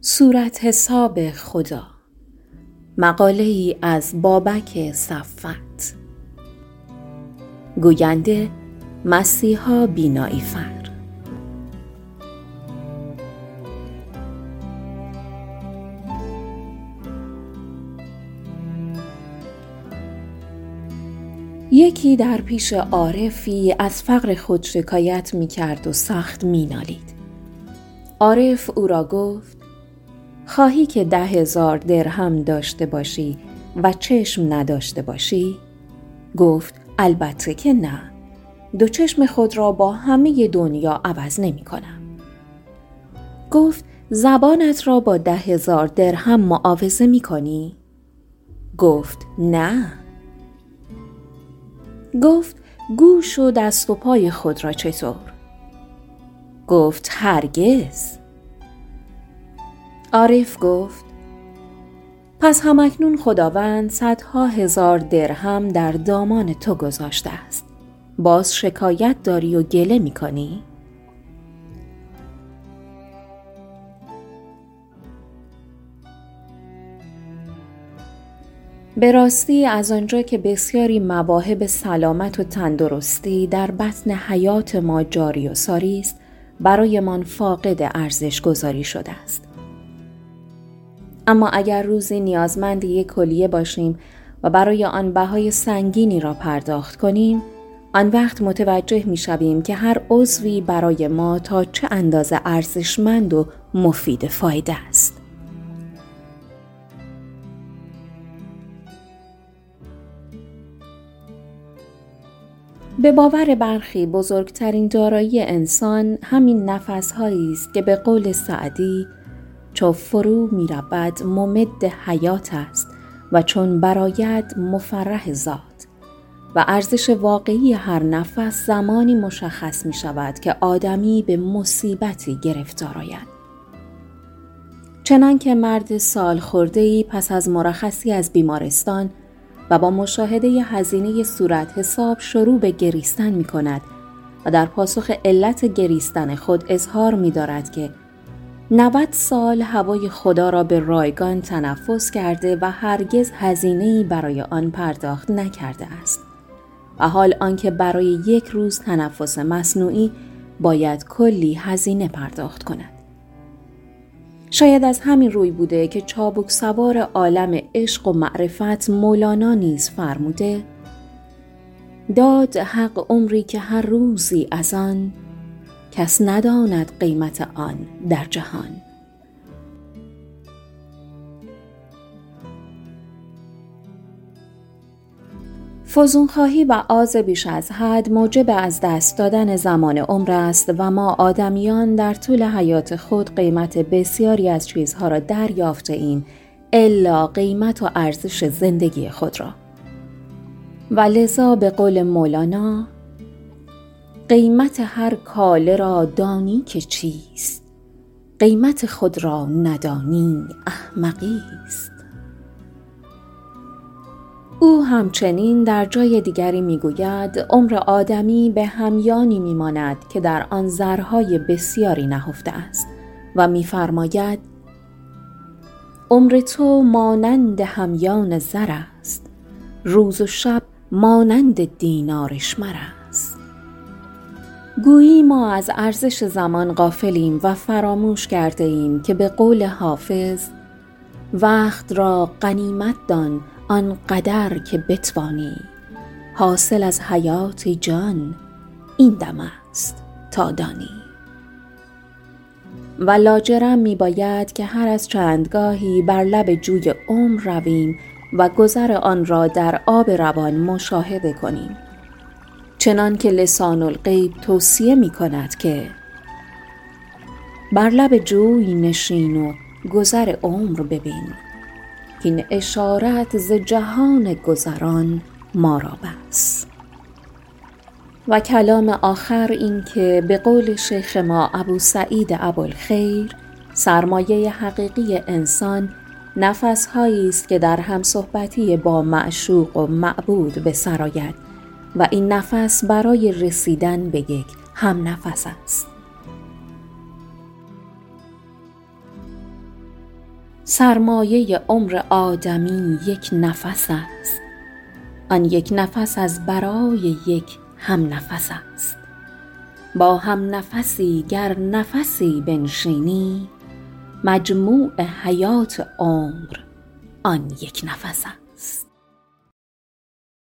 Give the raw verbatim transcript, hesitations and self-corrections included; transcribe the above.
صورت حساب خدا، مقاله‌ای از بابک صفوت، گوینده مسیحا بینایی فر. یکی در پیش عارفی از فقر خود شکایت می‌کرد و سخت می‌نالید. عارف او را گفت: خواهی که ده هزار درهم داشته باشی و چشم نداشته باشی؟ گفت: البته که نه، دو چشم خود را با همه دنیا عوض نمی کنم. گفت: زبانت را با ده هزار درهم معاوضه می کنی؟ گفت: نه. گفت: گوش و دست و پای خود را چطور؟ گفت: هرگز. عارف گفت: پس همکنون خداوند صدها هزار درهم در دامان تو گذاشته است، باز شکایت داری و گله می کنی؟ به راستی از آنجا که بسیاری مواهب سلامت و تندرستی در بطن حیات ما جاری و ساری است، برای من فاقد ارزش گذاری شده است. اما اگر روزی نیازمند یک کلیه باشیم و برای آن بهای سنگینی را پرداخت کنیم، آن وقت متوجه می شویم که هر عضوی برای ما تا چه اندازه ارزشمند و مفید فایده است. به باور برخی بزرگترین دارایی انسان همین نفس‌هایی است که به قول سعدی چو فرو می‌رود ممد حیات است و چون برآید مفرح ذات، و ارزش واقعی هر نفس زمانی مشخص می شود که آدمی به مصیبتی گرفتار آید. چنان که مرد سال خورده‌ای پس از مرخصی از بیمارستان و با مشاهده هزینه صورت حساب شروع به گریستن می کند و در پاسخ علت گریستن خود اظهار می دارد که نود سال هوای خدا را به رایگان تنفس کرده و هرگز هزینه‌ای برای آن پرداخت نکرده است و حال آنکه برای یک روز تنفس مصنوعی باید کلی هزینه پرداخت کند. شاید از همین روی بوده که چابک سوار عالم عشق و معرفت مولانا نیز فرموده: داد حق عمری که هر روزی از آن، کس نداند قیمت آن در جهان. فزونخواهی و آز بیش از حد موجب از دست دادن زمان عمر است و ما آدمیان در طول حیات خود قیمت بسیاری از چیزها را دریافته ایم الا قیمت و ارزش زندگی خود را. و لذا به قول مولانا: قیمت هر کاله را دانی که چیست، قیمت خود را ندانی احمقی است. او همچنین در جای دیگری میگوید: عمر آدمی به همیانی میماند که در آن زرهای بسیاری نهفته است و میفرماید: عمر تو مانند همیان زر است، روز و شب مانند دینار شمر است. گویی ما از ارزش زمان غافلیم و فراموش کرده ایم که به قول حافظ: وقت را غنیمت دان آنقدر که بتوانی، حاصل از حیات جان این دم است تا دانی. و لاجرم می باید که هر از چندگاهی بر لب جوی عمر رویم و گذر آن را در آب روان مشاهده کنیم، چنان که لسان الغیب توصیه می کند که بر لب جوی نشین و گذر عمر ببین، این اشارت ز جهان گذران ما را بس. و کلام آخر این که به قول شیخ ما ابو سعید ابوالخير، سرمایه حقیقی انسان نفس‌هایی است که در همصحبتی با معشوق و معبود به سر آید و این نفس برای رسیدن به یک هم نفس است. سرمایه عمر آدمی یک نفس است. آن یک نفس از برای یک هم نفس است. با هم نفسی گر نفسی بنشینی، مجموع حیات عمر آن یک نفس است.